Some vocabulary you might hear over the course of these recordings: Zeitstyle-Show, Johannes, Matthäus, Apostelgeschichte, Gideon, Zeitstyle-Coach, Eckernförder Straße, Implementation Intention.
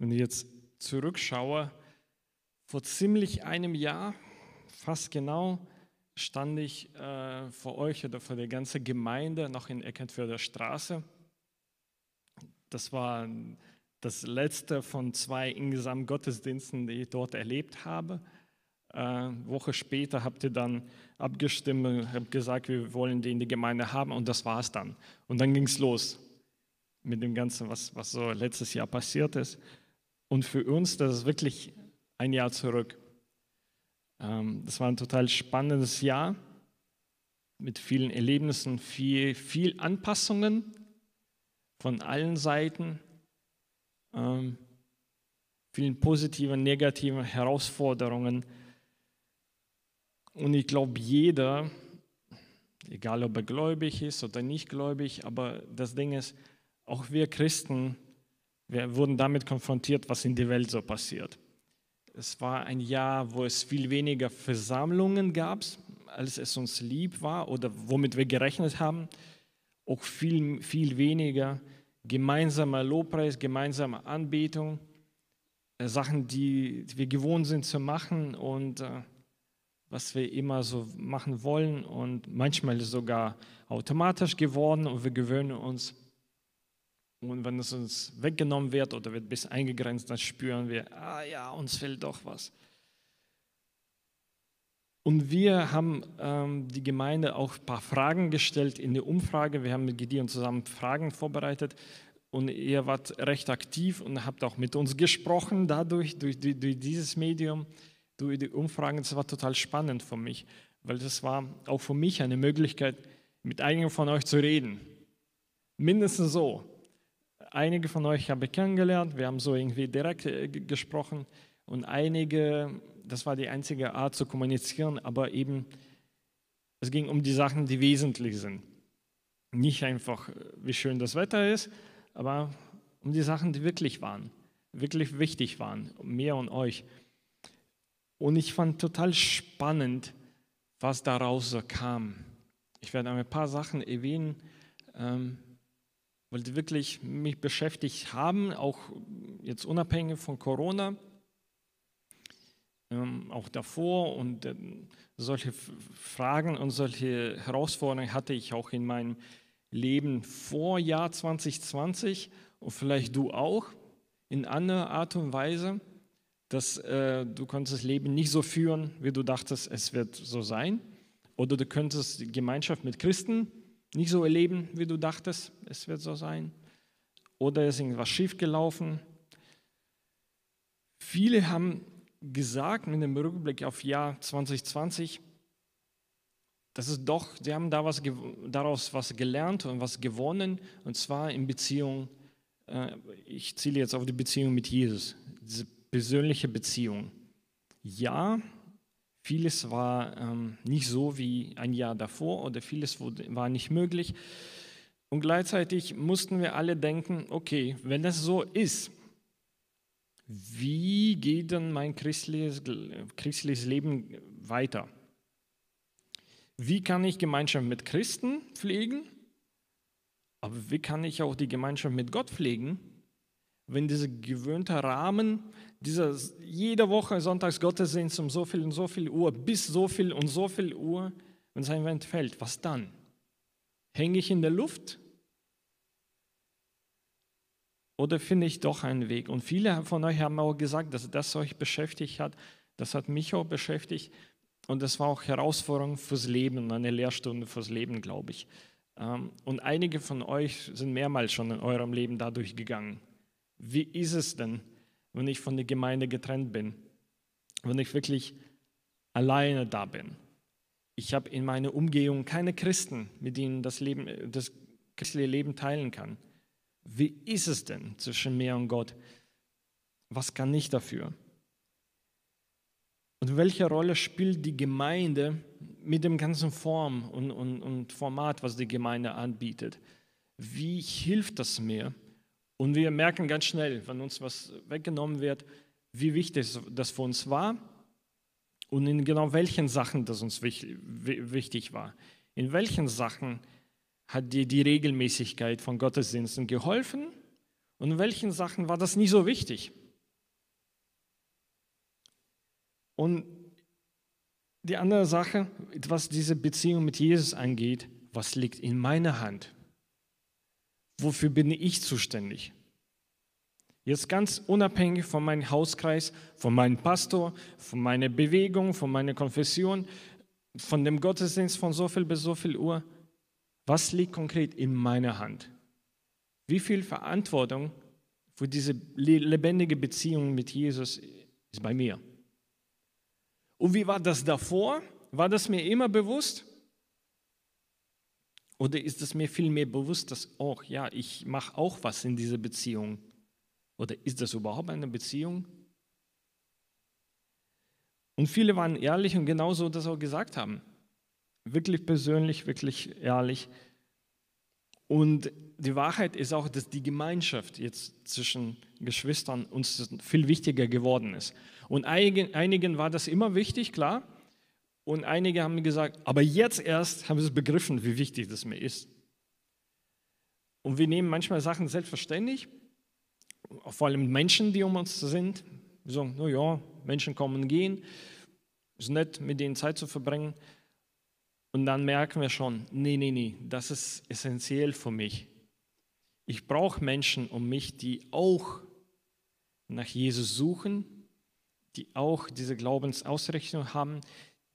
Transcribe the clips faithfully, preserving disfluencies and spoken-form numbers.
Wenn ich jetzt zurückschaue, vor ziemlich einem Jahr, fast genau, stand ich äh, vor euch oder vor der ganzen Gemeinde noch in Eckernförder Straße. Das war das letzte von zwei insgesamt Gottesdiensten, die ich dort erlebt habe. Eine Woche später habt ihr dann abgestimmt, habt gesagt, wir wollen die in die Gemeinde haben, und das war es dann. Und dann ging es los mit dem Ganzen, was, was so letztes Jahr passiert ist. Und für uns, das ist wirklich ein Jahr zurück. Das war ein total spannendes Jahr mit vielen Erlebnissen, viel, viel Anpassungen von allen Seiten, vielen positiven, negativen Herausforderungen. Und ich glaube, jeder, egal ob er gläubig ist oder nicht gläubig, aber das Ding ist, auch wir Christen, wir wurden damit konfrontiert, was in der Welt so passiert. Es war ein Jahr, wo es viel weniger Versammlungen gab, als es uns lieb war oder womit wir gerechnet haben. Auch viel, viel weniger gemeinsamer Lobpreis, gemeinsame Anbetung, Sachen, die wir gewohnt sind zu machen und was wir immer so machen wollen, und manchmal sogar automatisch geworden, und wir gewöhnen uns. Und wenn es uns weggenommen wird oder wird ein bisschen eingegrenzt, dann spüren wir, ah ja, uns fehlt doch was. Und wir haben ähm, die Gemeinde auch ein paar Fragen gestellt in der Umfrage. Wir haben mit Gideon zusammen Fragen vorbereitet, und ihr wart recht aktiv und habt auch mit uns gesprochen dadurch, durch, durch, durch dieses Medium. Durch die Umfragen, das war total spannend für mich, weil das war auch für mich eine Möglichkeit, mit einigen von euch zu reden. Mindestens so. Einige von euch habe ich kennengelernt, wir haben so irgendwie direkt äh, gesprochen, und einige, das war die einzige Art zu kommunizieren, aber eben, es ging um die Sachen, die wesentlich sind. Nicht einfach, wie schön das Wetter ist, aber um die Sachen, die wirklich waren, wirklich wichtig waren, mir und euch. Und ich fand total spannend, was daraus so kam. Ich werde ein paar Sachen erwähnen, ähm, weil die wirklich mich beschäftigt haben, auch jetzt unabhängig von Corona, ähm, auch davor. Und äh, solche Fragen und solche Herausforderungen hatte ich auch in meinem Leben vor Jahr zwanzig zwanzig, und vielleicht du auch in anderer Art und Weise, dass äh, du konntest das Leben nicht so führen, wie du dachtest, es wird so sein. Oder du könntest die Gemeinschaft mit Christen nicht so erleben, wie du dachtest, es wird so sein. Oder ist irgendwas schiefgelaufen. Viele haben gesagt, mit dem Rückblick auf Jahr zwanzig zwanzig, dass es doch, sie haben da was, daraus was gelernt und was gewonnen, und zwar in Beziehung, äh, ich ziele jetzt auf die Beziehung mit Jesus, diese persönliche Beziehung. Ja, vieles war ähm, nicht so wie ein Jahr davor, oder vieles wurde, war nicht möglich. Und gleichzeitig mussten wir alle denken, okay, wenn das so ist, wie geht dann mein christliches, christliches Leben weiter? Wie kann ich Gemeinschaft mit Christen pflegen? Aber wie kann ich auch die Gemeinschaft mit Gott pflegen, wenn dieser gewöhnte Rahmen, dieser jede Woche Sonntagsgottesdienst um so viel und so viel Uhr, bis so viel und so viel Uhr, wenn es einem entfällt, was dann? Hänge ich in der Luft? Oder finde ich doch einen Weg? Und viele von euch haben auch gesagt, dass das euch beschäftigt hat, das hat mich auch beschäftigt, und das war auch Herausforderung fürs Leben, eine Lehrstunde fürs Leben, glaube ich. Und einige von euch sind mehrmals schon in eurem Leben dadurch gegangen. Wie ist es denn, wenn ich von der Gemeinde getrennt bin, wenn ich wirklich alleine da bin? Ich habe in meiner Umgebung keine Christen, mit denen das Leben, das christliche Leben teilen kann. Wie ist es denn zwischen mir und Gott? Was kann ich dafür? Und welche Rolle spielt die Gemeinde mit dem ganzen Form und, und, und Format, was die Gemeinde anbietet? Wie hilft das mir? Und wir merken ganz schnell, wenn uns was weggenommen wird, wie wichtig das für uns war und in genau welchen Sachen das uns wichtig war. In welchen Sachen hat dir die Regelmäßigkeit von Gottesdiensten geholfen, und in welchen Sachen war das nicht so wichtig? Und die andere Sache, was diese Beziehung mit Jesus angeht, was liegt in meiner Hand? Wofür bin ich zuständig? Jetzt ganz unabhängig von meinem Hauskreis, von meinem Pastor, von meiner Bewegung, von meiner Konfession, von dem Gottesdienst von so viel bis so viel Uhr, was liegt konkret in meiner Hand? Wie viel Verantwortung für diese lebendige Beziehung mit Jesus ist bei mir? Und wie war das davor? War das mir immer bewusst? Oder ist es mir vielmehr bewusst, dass auch, ja, ich mache auch was in dieser Beziehung? Oder ist das überhaupt eine Beziehung? Und viele waren ehrlich und genauso das auch gesagt haben. Wirklich persönlich, wirklich ehrlich. Und die Wahrheit ist auch, dass die Gemeinschaft jetzt zwischen Geschwistern uns viel wichtiger geworden ist. Und einigen war das immer wichtig, klar. Und einige haben gesagt, aber jetzt erst haben sie es begriffen, wie wichtig das mir ist. Und wir nehmen manchmal Sachen selbstverständlich, vor allem Menschen, die um uns sind. Wir sagen, naja, Menschen kommen und gehen, ist nett, mit denen Zeit zu verbringen. Und dann merken wir schon, nee, nee, nee, das ist essentiell für mich. Ich brauche Menschen um mich, die auch nach Jesus suchen, die auch diese Glaubensausrichtung haben,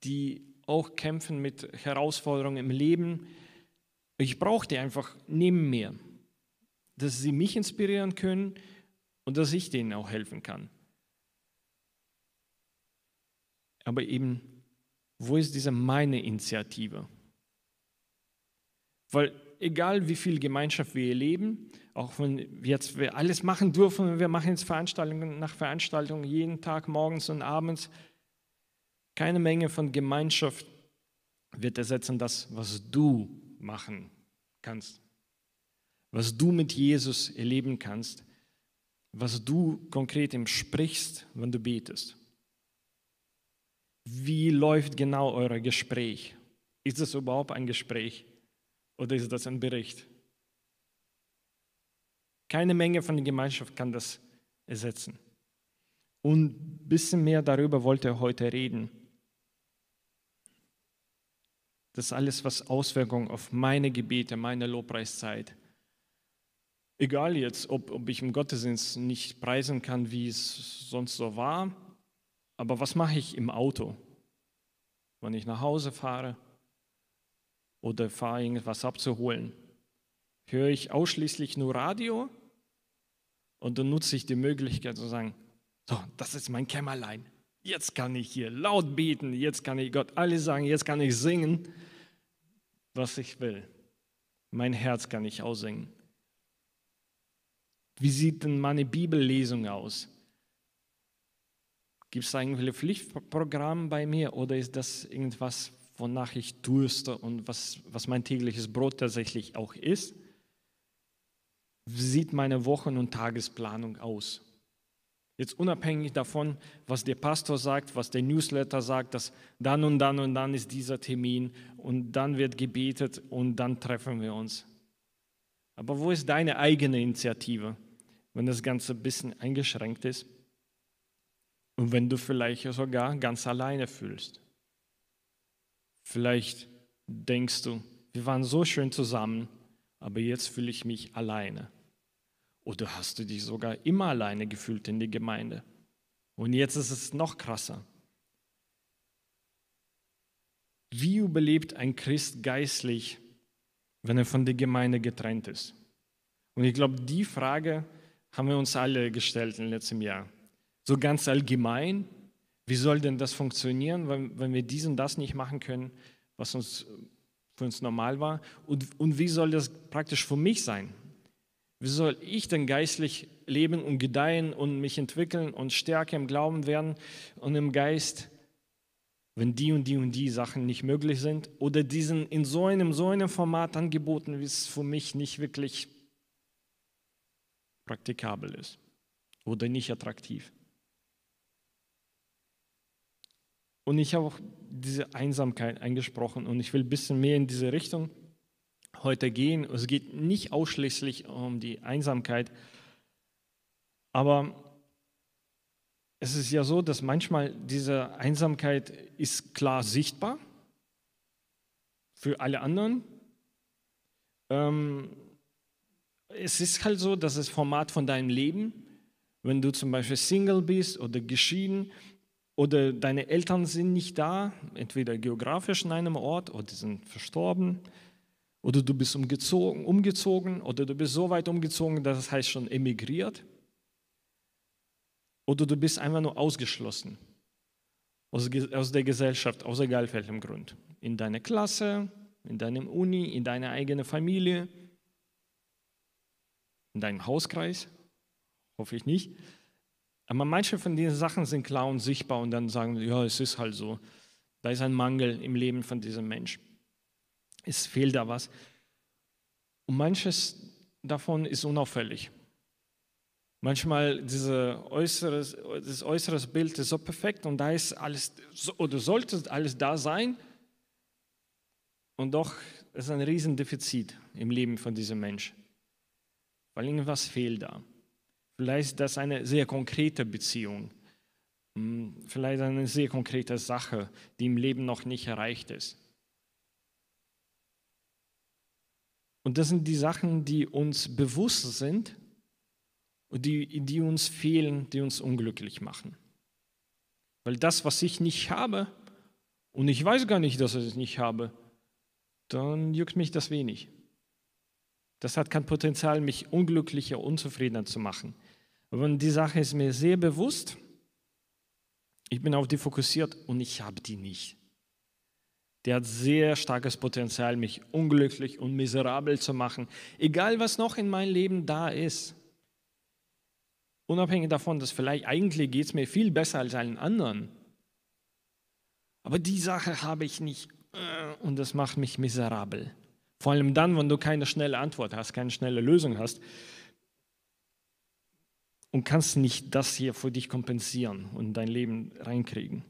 die auch kämpfen mit Herausforderungen im Leben. Ich brauche die einfach neben mir, dass sie mich inspirieren können und dass ich denen auch helfen kann. Aber eben, wo ist diese meine Initiative? Weil egal wie viel Gemeinschaft wir erleben, auch wenn jetzt wir alles machen dürfen, wir machen jetzt Veranstaltungen nach Veranstaltung, jeden Tag morgens und abends, keine Menge von Gemeinschaft wird ersetzen das, was du machen kannst, was du mit Jesus erleben kannst, was du konkret ihm sprichst, wenn du betest. Wie läuft genau euer Gespräch? Ist das überhaupt ein Gespräch oder ist das ein Bericht? Keine Menge von der Gemeinschaft kann das ersetzen. Und ein bisschen mehr darüber wollte er heute reden. Das alles, was Auswirkungen auf meine Gebete, meine Lobpreiszeit. Egal jetzt, ob, ob ich im Gottesdienst nicht preisen kann, wie es sonst so war, aber was mache ich im Auto, wenn ich nach Hause fahre oder fahre, irgendwas abzuholen? Höre ich ausschließlich nur Radio und dann nutze ich die Möglichkeit zu sagen, so, das ist mein Kämmerlein, jetzt kann ich hier laut beten, jetzt kann ich Gott alles sagen, jetzt kann ich singen, was ich will. Mein Herz kann ich aussingen. Wie sieht denn meine Bibellesung aus? Gibt es da irgendwelche Pflichtprogramme bei mir oder ist das irgendwas, wonach ich durste und was, was mein tägliches Brot tatsächlich auch ist? Wie sieht meine Wochen- und Tagesplanung aus? Jetzt unabhängig davon, was der Pastor sagt, was der Newsletter sagt, dass dann und dann und dann ist dieser Termin und dann wird gebetet und dann treffen wir uns. Aber wo ist deine eigene Initiative, wenn das Ganze ein bisschen eingeschränkt ist? Und wenn du vielleicht sogar ganz alleine fühlst. Vielleicht denkst du, wir waren so schön zusammen, aber jetzt fühle ich mich alleine. Oder hast du dich sogar immer alleine gefühlt in der Gemeinde? Und jetzt ist es noch krasser. Wie überlebt ein Christ geistlich, wenn er von der Gemeinde getrennt ist? Und ich glaube, die Frage haben wir uns alle gestellt im letzten Jahr. So ganz allgemein, wie soll denn das funktionieren, wenn, wenn wir dies und das nicht machen können, was uns, für uns normal war? Und, und wie soll das praktisch für mich sein? Wie soll ich denn geistlich leben und gedeihen und mich entwickeln und stärker im Glauben werden und im Geist, wenn die und die und die Sachen nicht möglich sind? Oder diesen in so einem, so einem Format angeboten, wie es für mich nicht wirklich praktikabel ist oder nicht attraktiv. Und ich habe auch diese Einsamkeit angesprochen und ich will ein bisschen mehr in diese Richtung heute gehen. Es geht nicht ausschließlich um die Einsamkeit, aber es ist ja so, dass manchmal diese Einsamkeit ist klar sichtbar für alle anderen. Ähm, es ist halt so, dass das Format von deinem Leben, wenn du zum Beispiel Single bist oder geschieden oder deine Eltern sind nicht da, entweder geografisch in einem Ort oder die sind verstorben oder du bist umgezogen, umgezogen oder du bist so weit umgezogen, dass das heißt schon emigriert. Oder du bist einfach nur ausgeschlossen aus, aus der Gesellschaft, aus egal welchem Grund. In deiner Klasse, in deinem Uni, in deiner eigenen Familie, in deinem Hauskreis, hoffe ich nicht. Aber manche von diesen Sachen sind klar und sichtbar und dann sagen wir, ja, es ist halt so. Da ist ein Mangel im Leben von diesem Mensch. Es fehlt da was. Und manches davon ist unauffällig. Manchmal diese äußeres, das äußere Bild ist so perfekt und da ist alles, oder sollte alles da sein. Und doch ist ein Riesendefizit im Leben von diesem Menschen. Weil irgendwas fehlt da. Vielleicht ist das eine sehr konkrete Beziehung. Vielleicht eine sehr konkrete Sache, die im Leben noch nicht erreicht ist. Und das sind die Sachen, die uns bewusst sind, Die, die uns fehlen, die uns unglücklich machen. Weil das, was ich nicht habe, und ich weiß gar nicht, dass ich es nicht habe, dann juckt mich das wenig. Das hat kein Potenzial, mich unglücklicher, unzufriedener zu machen. Aber die Sache ist mir sehr bewusst, ich bin auf die fokussiert und ich habe die nicht. Der hat sehr starkes Potenzial, mich unglücklich und miserabel zu machen, egal was noch in meinem Leben da ist. Unabhängig davon, dass vielleicht eigentlich geht es mir viel besser als allen anderen. Aber die Sache habe ich nicht und das macht mich miserabel. Vor allem dann, wenn du keine schnelle Antwort hast, keine schnelle Lösung hast und kannst nicht das hier für dich kompensieren und dein Leben reinkriegen.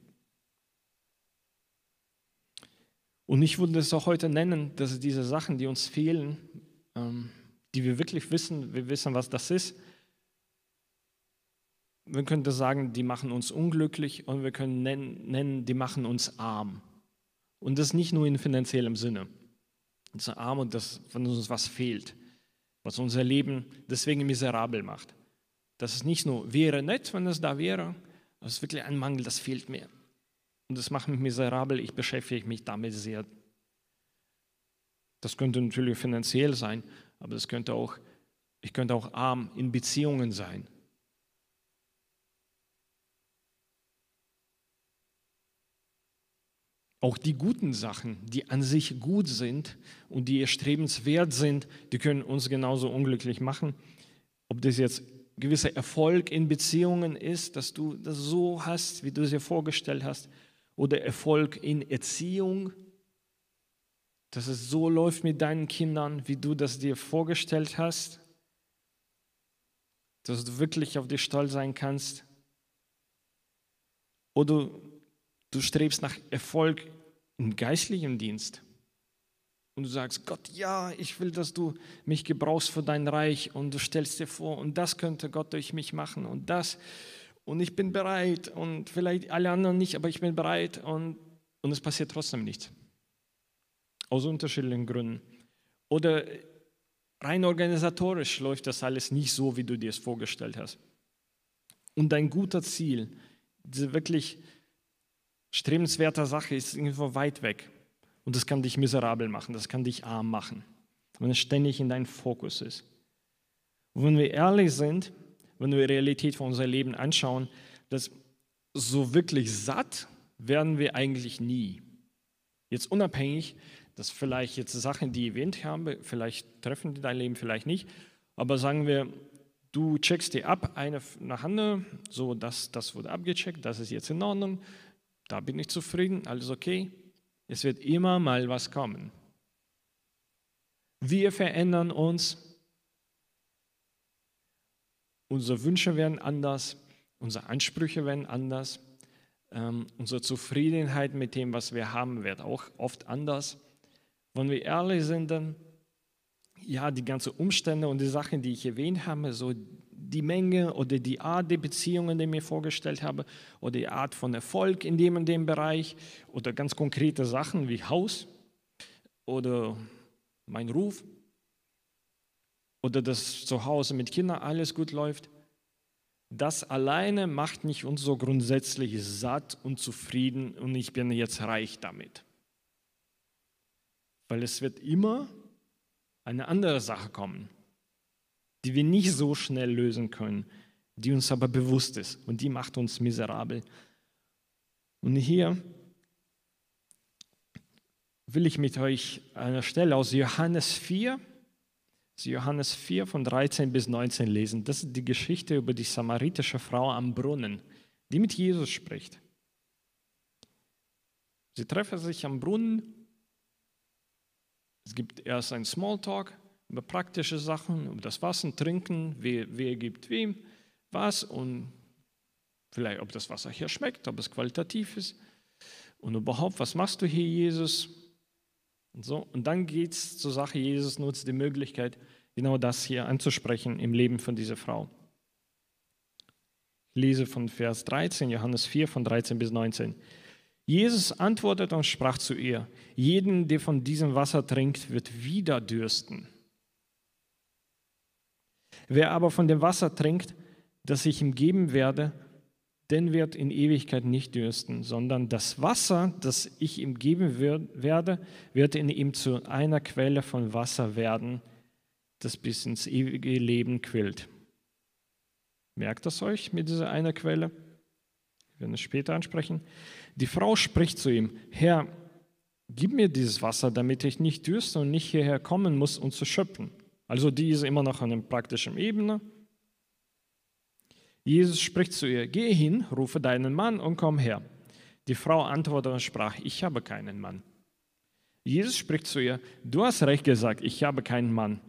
Und ich würde es auch heute nennen, dass diese Sachen, die uns fehlen, die wir wirklich wissen, wir wissen, was das ist, wir könnten sagen, die machen uns unglücklich und wir können nennen, die machen uns arm. Und das nicht nur in finanziellem Sinne. Das ist arm und das, wenn uns was fehlt, was unser Leben deswegen miserabel macht. Das ist nicht nur, wäre nett, wenn es da wäre, aber es ist wirklich ein Mangel, das fehlt mir. Und das macht mich miserabel, ich beschäftige mich damit sehr. Das könnte natürlich finanziell sein, aber das könnte auch, ich könnte auch arm in Beziehungen sein. Auch die guten Sachen, die an sich gut sind und die erstrebenswert sind, die können uns genauso unglücklich machen. Ob das jetzt gewisser Erfolg in Beziehungen ist, dass du das so hast, wie du es dir vorgestellt hast, oder Erfolg in Erziehung, dass es so läuft mit deinen Kindern, wie du das dir vorgestellt hast, dass du wirklich auf dich stolz sein kannst. Oder du strebst nach Erfolg im geistlichen Dienst und du sagst, Gott, ja, ich will, dass du mich gebrauchst für dein Reich und du stellst dir vor und das könnte Gott durch mich machen und das und ich bin bereit und vielleicht alle anderen nicht, aber ich bin bereit und, und es passiert trotzdem nichts. Aus unterschiedlichen Gründen. Oder rein organisatorisch läuft das alles nicht so, wie du dir es vorgestellt hast. Und dein guter Ziel, diese wirklich strebenswerte Sache ist irgendwo weit weg und das kann dich miserabel machen, das kann dich arm machen, wenn es ständig in deinem Fokus ist. Und wenn wir ehrlich sind, wenn wir die Realität von unserem Leben anschauen, dass so wirklich satt werden wir eigentlich nie. Jetzt unabhängig, dass vielleicht jetzt Sachen, die ich erwähnt habe, vielleicht treffen die dein Leben, vielleicht nicht, aber sagen wir, du checkst dir ab, eine nach andere, so das, das wurde abgecheckt, das ist jetzt in Ordnung, da bin ich zufrieden, alles okay. Es wird immer mal was kommen. Wir verändern uns. Unsere Wünsche werden anders, unsere Ansprüche werden anders, ähm, unsere Zufriedenheit mit dem, was wir haben, wird auch oft anders. Wenn wir ehrlich sind, dann, ja, die ganzen Umstände und die Sachen, die ich erwähnt habe, so die Menge oder die Art der Beziehungen, die ich mir vorgestellt habe, oder die Art von Erfolg in dem und dem Bereich oder ganz konkrete Sachen wie Haus oder mein Ruf oder dass zu Hause mit Kindern alles gut läuft. Das alleine macht nicht uns so grundsätzlich satt und zufrieden und ich bin jetzt reich damit. Weil es wird immer eine andere Sache kommen, die wir nicht so schnell lösen können, die uns aber bewusst ist und die macht uns miserabel. Und hier will ich mit euch eine Stelle aus Johannes vier, Johannes vier von dreizehn bis neunzehn lesen. Das ist die Geschichte über die samaritische Frau am Brunnen, die mit Jesus spricht. Sie treffen sich am Brunnen. Es gibt erst ein Smalltalk über praktische Sachen, über das Wasser trinken, wer, wer gibt wem was und vielleicht, ob das Wasser hier schmeckt, ob es qualitativ ist und überhaupt, was machst du hier, Jesus? Und, so. Und dann geht es zur Sache, Jesus nutzt die Möglichkeit, genau das hier anzusprechen im Leben von dieser Frau. Ich lese von Vers dreizehn, Johannes vier, von dreizehn bis neunzehn. Jesus antwortet und sprach zu ihr, jeden, der von diesem Wasser trinkt, wird wieder dürsten. Wer aber von dem Wasser trinkt, das ich ihm geben werde, den wird in Ewigkeit nicht dürsten, sondern das Wasser, das ich ihm geben werde, wird in ihm zu einer Quelle von Wasser werden, das bis ins ewige Leben quillt. Merkt das euch mit dieser einer Quelle? Wir werden es später ansprechen. Die Frau spricht zu ihm, Herr, gib mir dieses Wasser, damit ich nicht dürste und nicht hierher kommen muss, um zu schöpfen. Also die ist immer noch an einer praktischen Ebene. Jesus spricht zu ihr, geh hin, rufe deinen Mann und komm her. Die Frau antwortete und sprach, ich habe keinen Mann. Jesus spricht zu ihr, du hast recht gesagt, ich habe keinen Mann.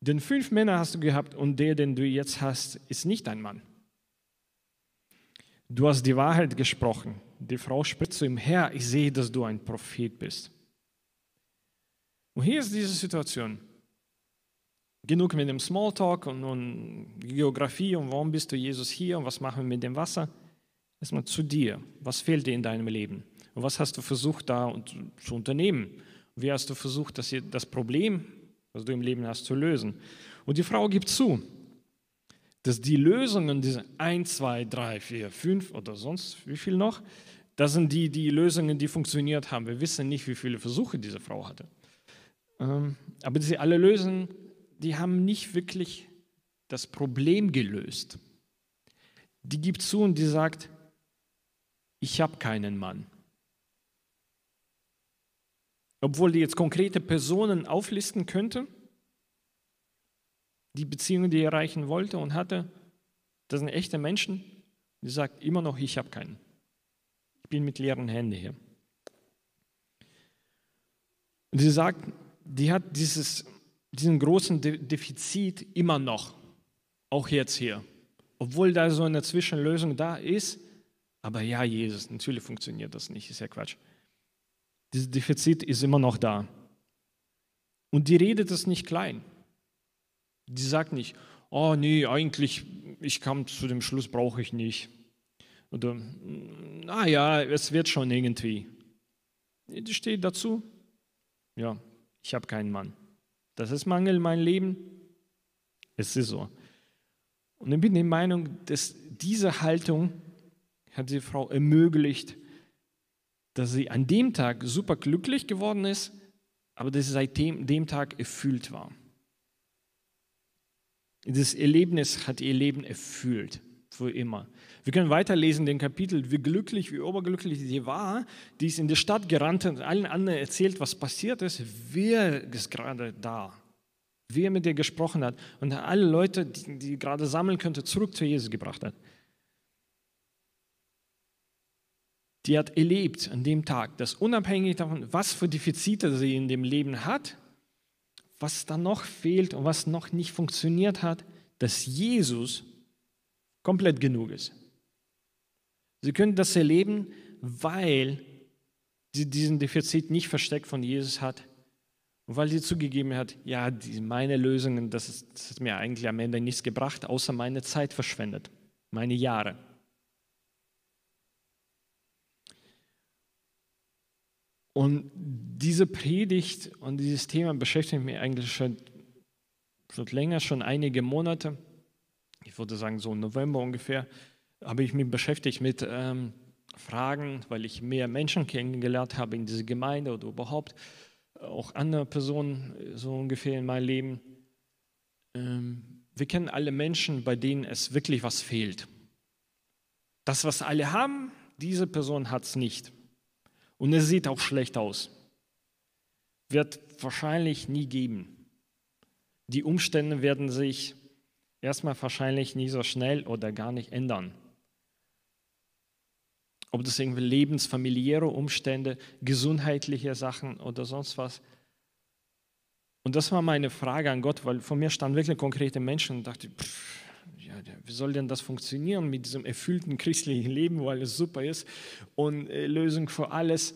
Denn fünf Männer hast du gehabt und der, den du jetzt hast, ist nicht dein Mann. Du hast die Wahrheit gesprochen. Die Frau spricht zu ihm, Herr, ich sehe, dass du ein Prophet bist. Und hier ist diese Situation. Genug mit dem Smalltalk und, und Geografie und warum bist du Jesus hier und was machen wir mit dem Wasser? Erstmal zu dir. Was fehlt dir in deinem Leben? Und was hast du versucht da zu unternehmen? Und wie hast du versucht, das, das Problem, was du im Leben hast, zu lösen? Und die Frau gibt zu, dass die Lösungen, diese eins, zwei, drei, vier, fünf oder sonst wie viel noch, das sind die, die Lösungen, die funktioniert haben. Wir wissen nicht, wie viele Versuche diese Frau hatte. Aber sie alle lösen, die haben nicht wirklich das Problem gelöst. Die gibt zu und die sagt, ich habe keinen Mann. Obwohl die jetzt konkrete Personen auflisten könnte, die Beziehungen, die er erreichen wollte und hatte, das sind echte Menschen, die sagt immer noch, ich habe keinen. Ich bin mit leeren Händen hier. Und sie sagt, die hat dieses... diesen großen De- Defizit immer noch, auch jetzt hier. Obwohl da so eine Zwischenlösung da ist, aber ja, Jesus, natürlich funktioniert das nicht, ist ja Quatsch. Dieses Defizit ist immer noch da. Und die redet es nicht klein. Die sagt nicht, oh nee, eigentlich, ich kam zu dem Schluss, brauche ich nicht. Oder, naja, es wird schon irgendwie. Die steht dazu, ja, ich habe keinen Mann. Das ist Mangel in meinem Leben. Es ist so. Und ich bin der Meinung, dass diese Haltung hat die Frau ermöglicht, dass sie an dem Tag super glücklich geworden ist, aber dass sie seit dem, dem Tag erfüllt war. Dieses Erlebnis hat ihr Leben erfüllt, für immer. Wir können weiterlesen den Kapitel, wie glücklich, wie oberglücklich sie war. Die ist in die Stadt gerannt und allen anderen erzählt, was passiert ist. Wer ist gerade da? Wer mit ihr gesprochen hat? Und alle Leute, die, die gerade sammeln könnte, zurück zu Jesus gebracht hat. Die hat erlebt an dem Tag, dass unabhängig davon, was für Defizite sie in dem Leben hat, was da noch fehlt und was noch nicht funktioniert hat, dass Jesus komplett genug ist. Sie können das erleben, weil sie diesen Defizit nicht versteckt von Jesus hat Und weil sie zugegeben hat, ja, die, meine Lösungen, das, ist, das hat mir eigentlich am Ende nichts gebracht, außer meine Zeit verschwendet, meine Jahre. Und diese Predigt und dieses Thema beschäftigt mich eigentlich schon, schon länger, schon einige Monate. Ich würde sagen, so im November ungefähr, habe ich mich beschäftigt mit ähm, Fragen, weil ich mehr Menschen kennengelernt habe in dieser Gemeinde oder überhaupt auch andere Personen so ungefähr in meinem Leben. Ähm, wir kennen alle Menschen, bei denen es wirklich was fehlt. Das, was alle haben, diese Person hat es nicht. Und es sieht auch schlecht aus. Wird wahrscheinlich nie geben. Die Umstände werden sich erstmal wahrscheinlich nicht so schnell oder gar nicht ändern. Ob das irgendwie lebensfamiliäre Umstände, gesundheitliche Sachen oder sonst was. Und das war meine Frage an Gott, weil von mir standen wirklich konkrete Menschen und dachte, pff, ja, wie soll denn das funktionieren mit diesem erfüllten christlichen Leben, weil es super ist und äh, Lösung für alles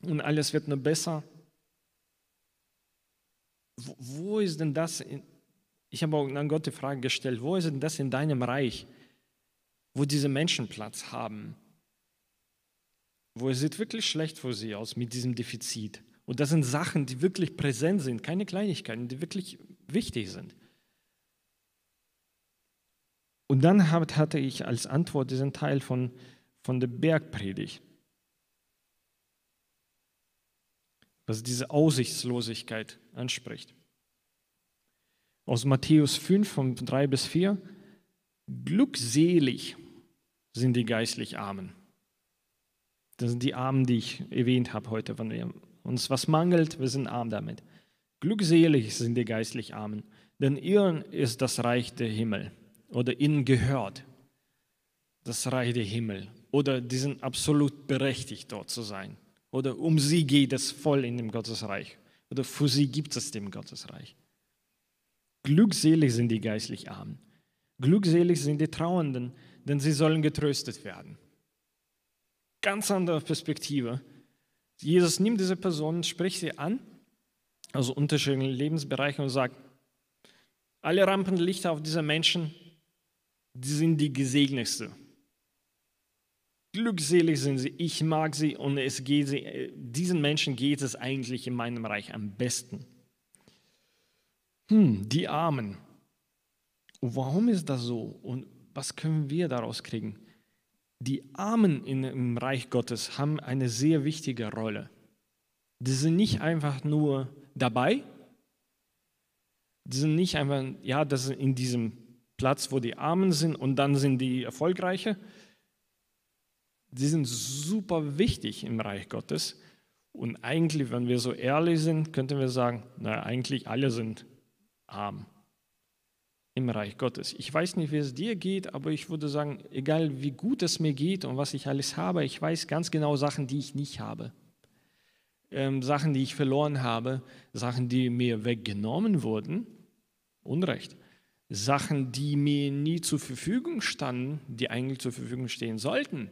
und alles wird nur besser. Wo, wo ist denn das in, ich habe auch an Gott die Frage gestellt, wo ist denn das in deinem Reich, wo diese Menschen Platz haben? Wo es sieht wirklich schlecht für sie aus mit diesem Defizit. Und das sind Sachen, die wirklich präsent sind, keine Kleinigkeiten, die wirklich wichtig sind. Und dann hatte ich als Antwort diesen Teil von, von der Bergpredigt. Was diese Aussichtslosigkeit anspricht. Aus Matthäus fünf, von drei bis vier, glückselig sind die geistlich Armen. Das sind die Armen, die ich erwähnt habe heute. Wenn uns was mangelt, wir sind arm damit. Glückselig sind die geistlich Armen, denn ihnen ist das Reich der Himmel. Oder ihnen gehört das Reich der Himmel. Oder die sind absolut berechtigt, dort zu sein. Oder um sie geht es voll in dem Gottesreich. Oder für sie gibt es dem Gottesreich. Glückselig sind die geistlich Armen. Glückselig sind die Trauernden, denn sie sollen getröstet werden. Ganz andere Perspektive. Jesus nimmt diese Personen, spricht sie an, also unterschiedlichen Lebensbereichen und sagt, alle Rampenlichter auf diese Menschen, die sind die Gesegnetste. Glückselig sind sie, ich mag sie und es geht sie, diesen Menschen geht es eigentlich in meinem Reich am besten. Hm, die Armen. Warum ist das so? Und was können wir daraus kriegen? Die Armen im Reich Gottes haben eine sehr wichtige Rolle. Die sind nicht einfach nur dabei. Die sind nicht einfach, ja, das ist in diesem Platz, wo die Armen sind und dann sind die Erfolgreichen. Die sind super wichtig im Reich Gottes. Und eigentlich, wenn wir so ehrlich sind, könnten wir sagen, naja, eigentlich alle sind arm im Reich Gottes. Ich weiß nicht, wie es dir geht, aber ich würde sagen, egal wie gut es mir geht und was ich alles habe, ich weiß ganz genau Sachen, die ich nicht habe. Ähm, Sachen, die ich verloren habe, Sachen, die mir weggenommen wurden, Unrecht. Sachen, die mir nie zur Verfügung standen, die eigentlich zur Verfügung stehen sollten.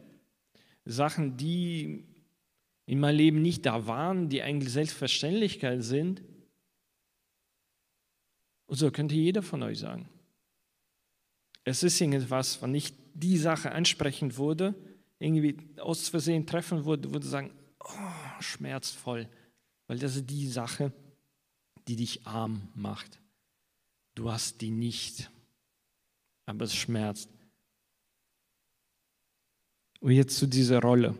Sachen, die in meinem Leben nicht da waren, die eigentlich Selbstverständlichkeit sind. Und so könnte jeder von euch sagen. Es ist irgendwas, wenn ich die Sache ansprechen würde, irgendwie aus Versehen treffen würde, würde sagen, oh, schmerzvoll, weil das ist die Sache, die dich arm macht. Du hast die nicht, aber es schmerzt. Und jetzt zu dieser Rolle.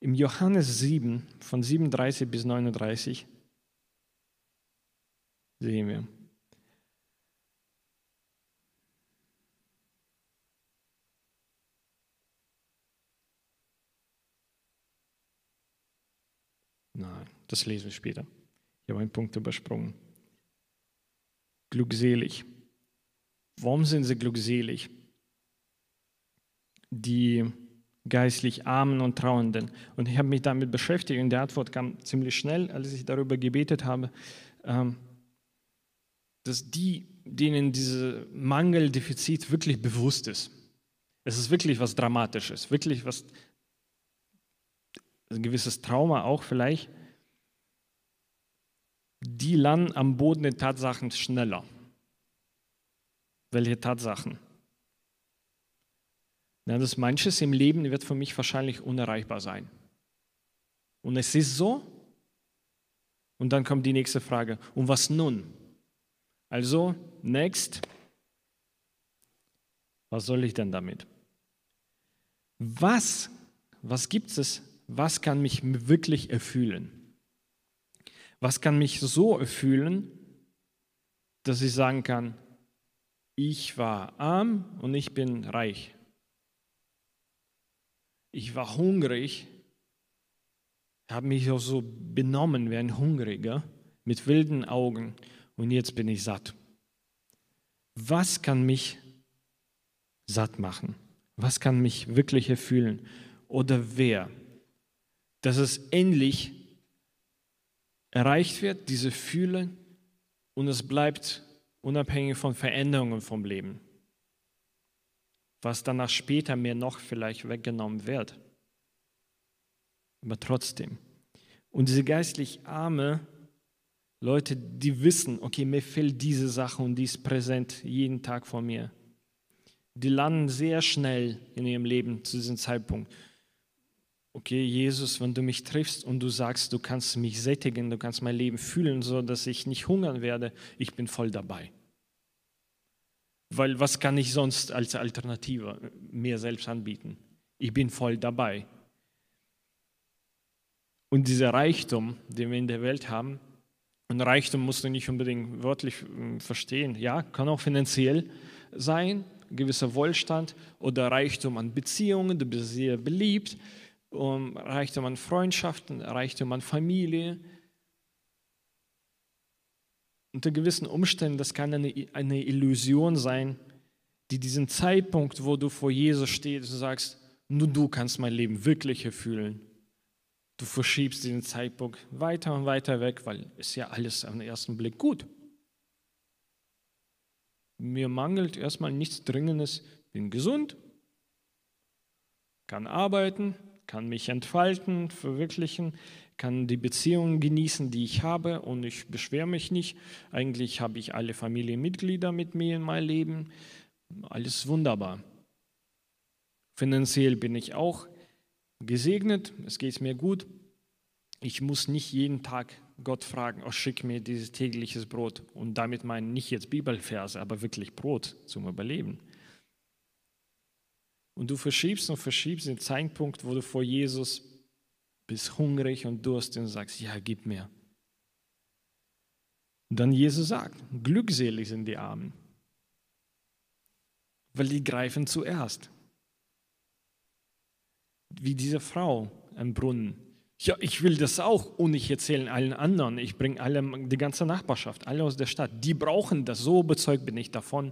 Im Johannes sieben, von siebenunddreißig bis neununddreißig, sehen wir. Nein, das lesen wir später. Ich habe einen Punkt übersprungen. Glückselig. Warum sind sie glückselig? Die geistlich Armen und Trauernden. Und ich habe mich damit beschäftigt und die Antwort kam ziemlich schnell, als ich darüber gebetet habe, dass die, denen dieser Mangeldefizit wirklich bewusst ist. Es ist wirklich was Dramatisches, wirklich was, ein gewisses Trauma auch vielleicht. die lernen am Boden der Tatsachen schneller. Welche Tatsachen? Ja, dass manches im Leben wird für mich wahrscheinlich unerreichbar sein. Und es ist so. Und dann kommt die nächste Frage. Und was nun? Also, next. Was soll ich denn damit? Was, was gibt es, was kann mich wirklich erfüllen? Was kann mich so erfüllen, dass ich sagen kann, ich war arm und ich bin reich. Ich war hungrig, habe mich auch so benommen wie ein Hungriger, mit wilden Augen und jetzt bin ich satt. Was kann mich satt machen? Was kann mich wirklich erfüllen? Oder wer? Dass es endlich erreicht wird, diese Gefühle, und es bleibt unabhängig von Veränderungen vom Leben. Was danach später mir noch vielleicht weggenommen wird. Aber trotzdem. Und diese geistlich arme Leute, die wissen, okay, mir fehlt diese Sache und die ist präsent jeden Tag vor mir. Die landen sehr schnell in ihrem Leben zu diesem Zeitpunkt. Okay, Jesus, wenn du mich triffst und du sagst, du kannst mich sättigen, du kannst mein Leben fühlen, so dass ich nicht hungern werde, ich bin voll dabei. Weil was kann ich sonst als Alternative mir selbst anbieten? Ich bin voll dabei. Und dieser Reichtum, den wir in der Welt haben, und Reichtum musst du nicht unbedingt wörtlich verstehen, ja, kann auch finanziell sein, gewisser Wohlstand oder Reichtum an Beziehungen, du bist sehr beliebt, um, Reichtum an Freundschaften, Reichtum an Familie. Unter gewissen Umständen, das kann eine, eine Illusion sein, die diesen Zeitpunkt, wo du vor Jesus stehst und sagst, nur du kannst mein Leben wirklich erfüllen. Du verschiebst diesen Zeitpunkt weiter und weiter weg, weil es ja alles am ersten Blick gut. Mir mangelt erstmal nichts Dringendes, bin gesund, kann arbeiten, kann mich entfalten, verwirklichen, kann die Beziehungen genießen, die ich habe und ich beschwere mich nicht. Eigentlich habe ich alle Familienmitglieder mit mir in meinem Leben, alles wunderbar. Finanziell bin ich auch gesegnet, es geht mir gut. Ich muss nicht jeden Tag Gott fragen, oh, schick mir dieses tägliche Brot. Und damit meinen nicht jetzt Bibelverse, aber wirklich Brot zum Überleben. Und du verschiebst und verschiebst den Zeitpunkt, wo du vor Jesus bist hungrig und durstig und sagst, ja, gib mir. Und dann Jesus sagt, glückselig sind die Armen, weil die greifen zuerst. Wie diese Frau am Brunnen. Ja, ich will das auch und ich erzähle allen anderen, ich bringe alle, die ganze Nachbarschaft, alle aus der Stadt, die brauchen das, so überzeugt bin ich davon.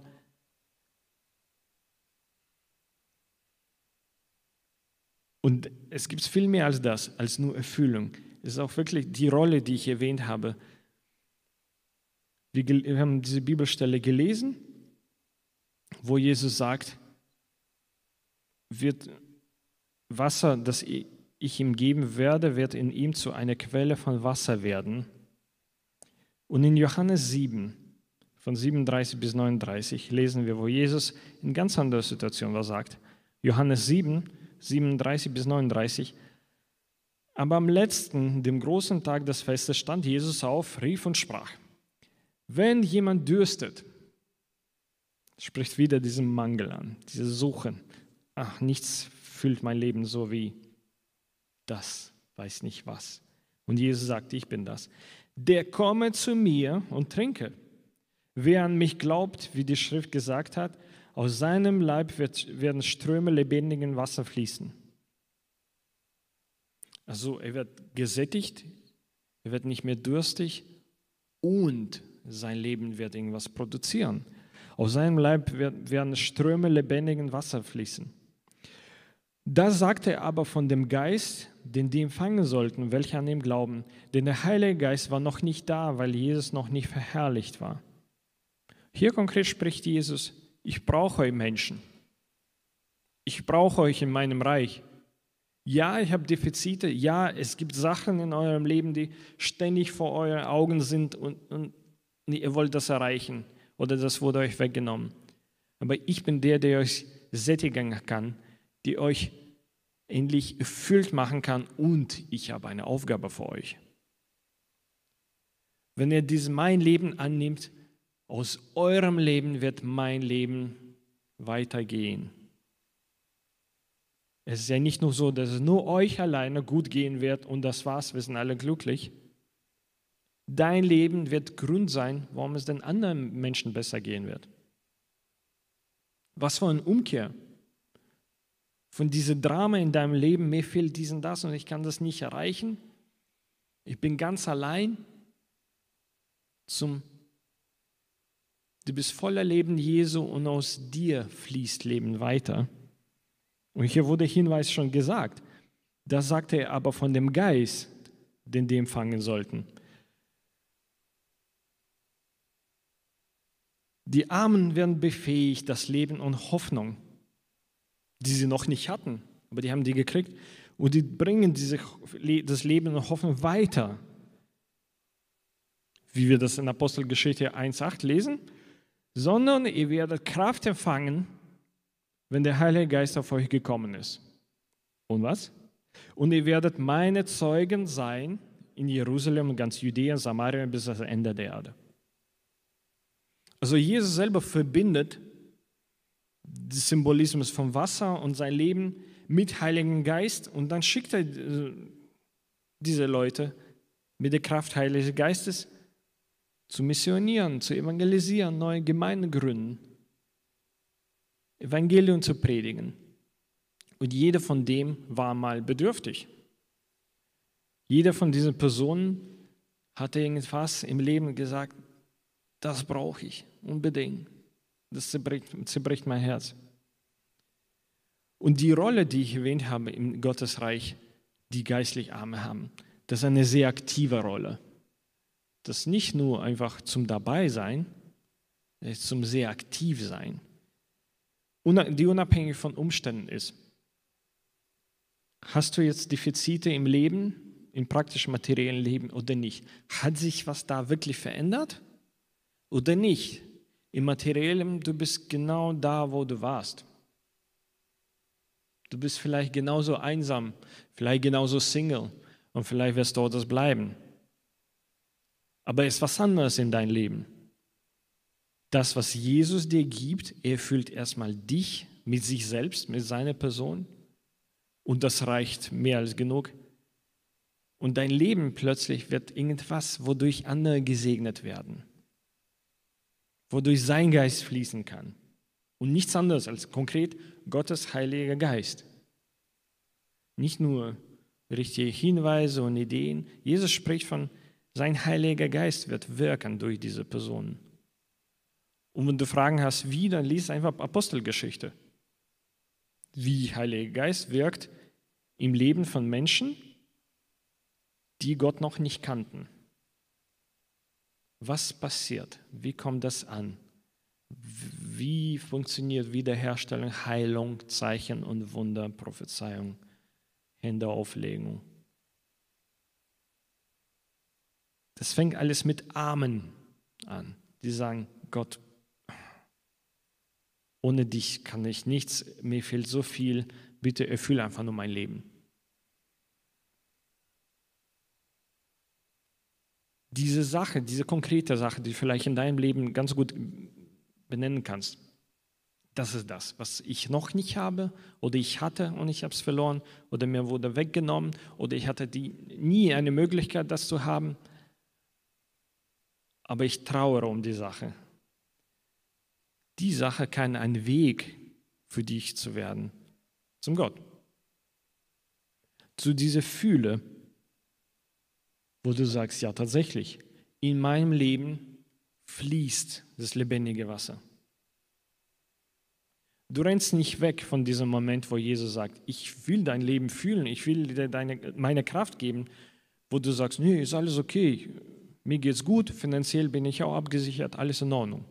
Und es gibt viel mehr als das, als nur Erfüllung. Es ist auch wirklich die Rolle, die ich erwähnt habe. Wir haben diese Bibelstelle gelesen, wo Jesus sagt, wird Wasser, das ich ihm geben werde, wird in ihm zu einer Quelle von Wasser werden. Und in Johannes sieben, von siebenunddreißig bis neununddreißig, lesen wir, wo Jesus in ganz anderer Situation was sagt. Johannes sieben, siebenunddreißig bis neununddreißig. Aber am letzten, dem großen Tag des Festes, stand Jesus auf, rief und sprach: Wenn jemand dürstet, spricht wieder diesen Mangel an, diese Suche. Ach, nichts füllt mein Leben so wie das, weiß nicht was. Und Jesus sagte, ich bin das. Der komme zu mir und trinke. Wer an mich glaubt, wie die Schrift gesagt hat, aus seinem Leib wird, werden Ströme lebendigen Wasser fließen. Also er wird gesättigt, er wird nicht mehr durstig und sein Leben wird irgendwas produzieren. Aus seinem Leib werden Ströme lebendigen Wasser fließen. Das sagte er aber von dem Geist, den die empfangen sollten, welche an ihm glauben. Denn der Heilige Geist war noch nicht da, weil Jesus noch nicht verherrlicht war. Hier konkret spricht Jesus, ich brauche euch Menschen. Ich brauche euch in meinem Reich. Ja, ich habe Defizite. Ja, es gibt Sachen in eurem Leben, die ständig vor euren Augen sind und, und ihr wollt das erreichen oder das wurde euch weggenommen. Aber ich bin der, der euch sättigen kann, die euch endlich erfüllt machen kann und ich habe eine Aufgabe für euch. Wenn ihr dieses mein Leben annimmt, aus eurem Leben wird mein Leben weitergehen. Es ist ja nicht nur so, dass es nur euch alleine gut gehen wird und das war's, wir sind alle glücklich. Dein Leben wird Grund sein, warum es den anderen Menschen besser gehen wird. Was für eine Umkehr. Von diesem Drama in deinem Leben, mir fehlt dies und das und ich kann das nicht erreichen. Ich bin ganz allein. Zum, du bist voller Leben Jesu und aus dir fließt Leben weiter. Und hier wurde Hinweis schon gesagt. Das sagte er aber von dem Geist, den die empfangen sollten. Die Armen werden befähigt, das Leben und Hoffnung, die sie noch nicht hatten, aber die haben die gekriegt. Und die bringen diese, das Leben und Hoffnung weiter. Wie wir das in Apostelgeschichte eins acht lesen. Sondern ihr werdet Kraft empfangen, wenn der Heilige Geist auf euch gekommen ist. Und was? Und ihr werdet meine Zeugen sein in Jerusalem und ganz Judäa, Samaria bis ans Ende der Erde. Also Jesus selber verbindet den Symbolismus vom Wasser und sein Leben mit Heiligen Geist und dann schickt er diese Leute mit der Kraft Heiligen Geistes zu missionieren, zu evangelisieren, neue Gemeinden gründen, Evangelium zu predigen. Und jeder von dem war mal bedürftig. Jeder von diesen Personen hatte irgendwas im Leben gesagt, das brauche ich unbedingt. Das zerbricht, zerbricht mein Herz. Und die Rolle, die ich erwähnt habe im Gottesreich, die geistlich Arme haben, das ist eine sehr aktive Rolle. Das ist nicht nur einfach zum Dabeisein, das ist zum sehr aktiv sein, die unabhängig von Umständen ist. Hast du jetzt Defizite im Leben, im praktischen materiellen Leben oder nicht? Hat sich was da wirklich verändert oder nicht? Im Materiellen, du bist genau da, wo du warst. Du bist vielleicht genauso einsam, vielleicht genauso Single und vielleicht wirst du das bleiben. Aber es ist was anderes in deinem Leben. Das, was Jesus dir gibt, er erfüllt erstmal dich mit sich selbst, mit seiner Person. Und das reicht mehr als genug. Und dein Leben plötzlich wird irgendwas, wodurch andere gesegnet werden. Wodurch sein Geist fließen kann. Und nichts anderes als konkret Gottes Heiliger Geist. Nicht nur richtige Hinweise und Ideen. Jesus spricht von, sein Heiliger Geist wird wirken durch diese Personen. Und wenn du Fragen hast, wie, dann lies einfach Apostelgeschichte. Wie Heiliger Geist wirkt im Leben von Menschen, die Gott noch nicht kannten. Was passiert? Wie kommt das an? Wie funktioniert Wiederherstellung, Heilung, Zeichen und Wunder, Prophezeiung, Händeauflegung? Das fängt alles mit Armen an. Die sagen, Gott, ohne dich kann ich nichts, mir fehlt so viel, bitte erfülle einfach nur mein Leben. Diese Sache, diese konkrete Sache, die du vielleicht in deinem Leben ganz gut benennen kannst, das ist das, was ich noch nicht habe oder ich hatte und ich habe es verloren oder mir wurde weggenommen oder ich hatte die, nie eine Möglichkeit, das zu haben, aber ich trauere um die Sache. Die Sache kann ein Weg für dich zu werden, zum Gott. Zu dieser Fühle, wo du sagst, ja tatsächlich, in meinem Leben fließt das lebendige Wasser. Du rennst nicht weg von diesem Moment, wo Jesus sagt, ich will dein Leben fühlen, ich will dir deine, meine Kraft geben, wo du sagst, nee, ist alles okay, mir geht's gut, finanziell bin ich auch abgesichert, alles in Ordnung.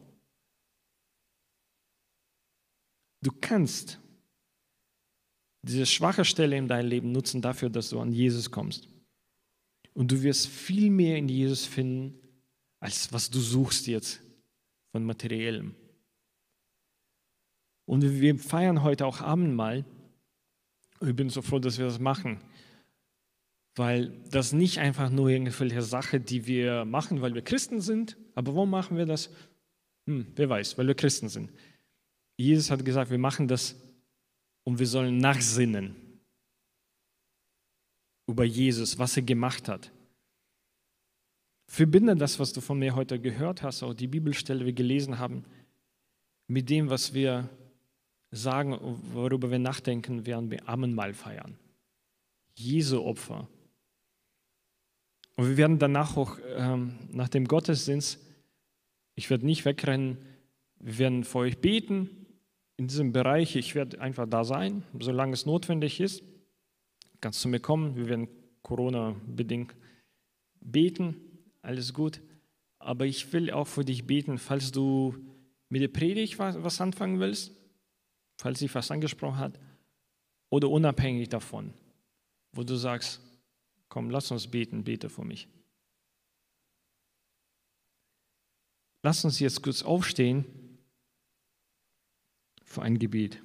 Du kannst diese schwache Stelle in deinem Leben nutzen dafür, dass du an Jesus kommst. Und du wirst viel mehr in Jesus finden, als was du suchst jetzt von Materiellem. Und wir feiern heute auch Abendmahl. Ich bin so froh, dass wir das machen. Weil das nicht einfach nur irgendwelche Sache, die wir machen, weil wir Christen sind. Aber warum machen wir das? Hm, wer weiß, weil wir Christen sind. Jesus hat gesagt, wir machen das und wir sollen nachsinnen über Jesus, was er gemacht hat. Verbinde das, was du von mir heute gehört hast, auch die Bibelstelle, die wir gelesen haben, mit dem, was wir sagen, worüber wir nachdenken, während wir Abendmahl feiern. Jesu Opfer. Und wir werden danach auch, ähm, nach dem Gottesdienst, ich werde nicht wegrennen, wir werden für euch beten in diesem Bereich. Ich werde einfach da sein, solange es notwendig ist. Kannst zu mir kommen, wir werden Corona-bedingt beten, alles gut. Aber ich will auch für dich beten, falls du mit der Predigt was, was anfangen willst, falls sie was angesprochen hat, oder unabhängig davon, wo du sagst, komm, lass uns beten, bete für mich. Lass uns jetzt kurz aufstehen für ein Gebet.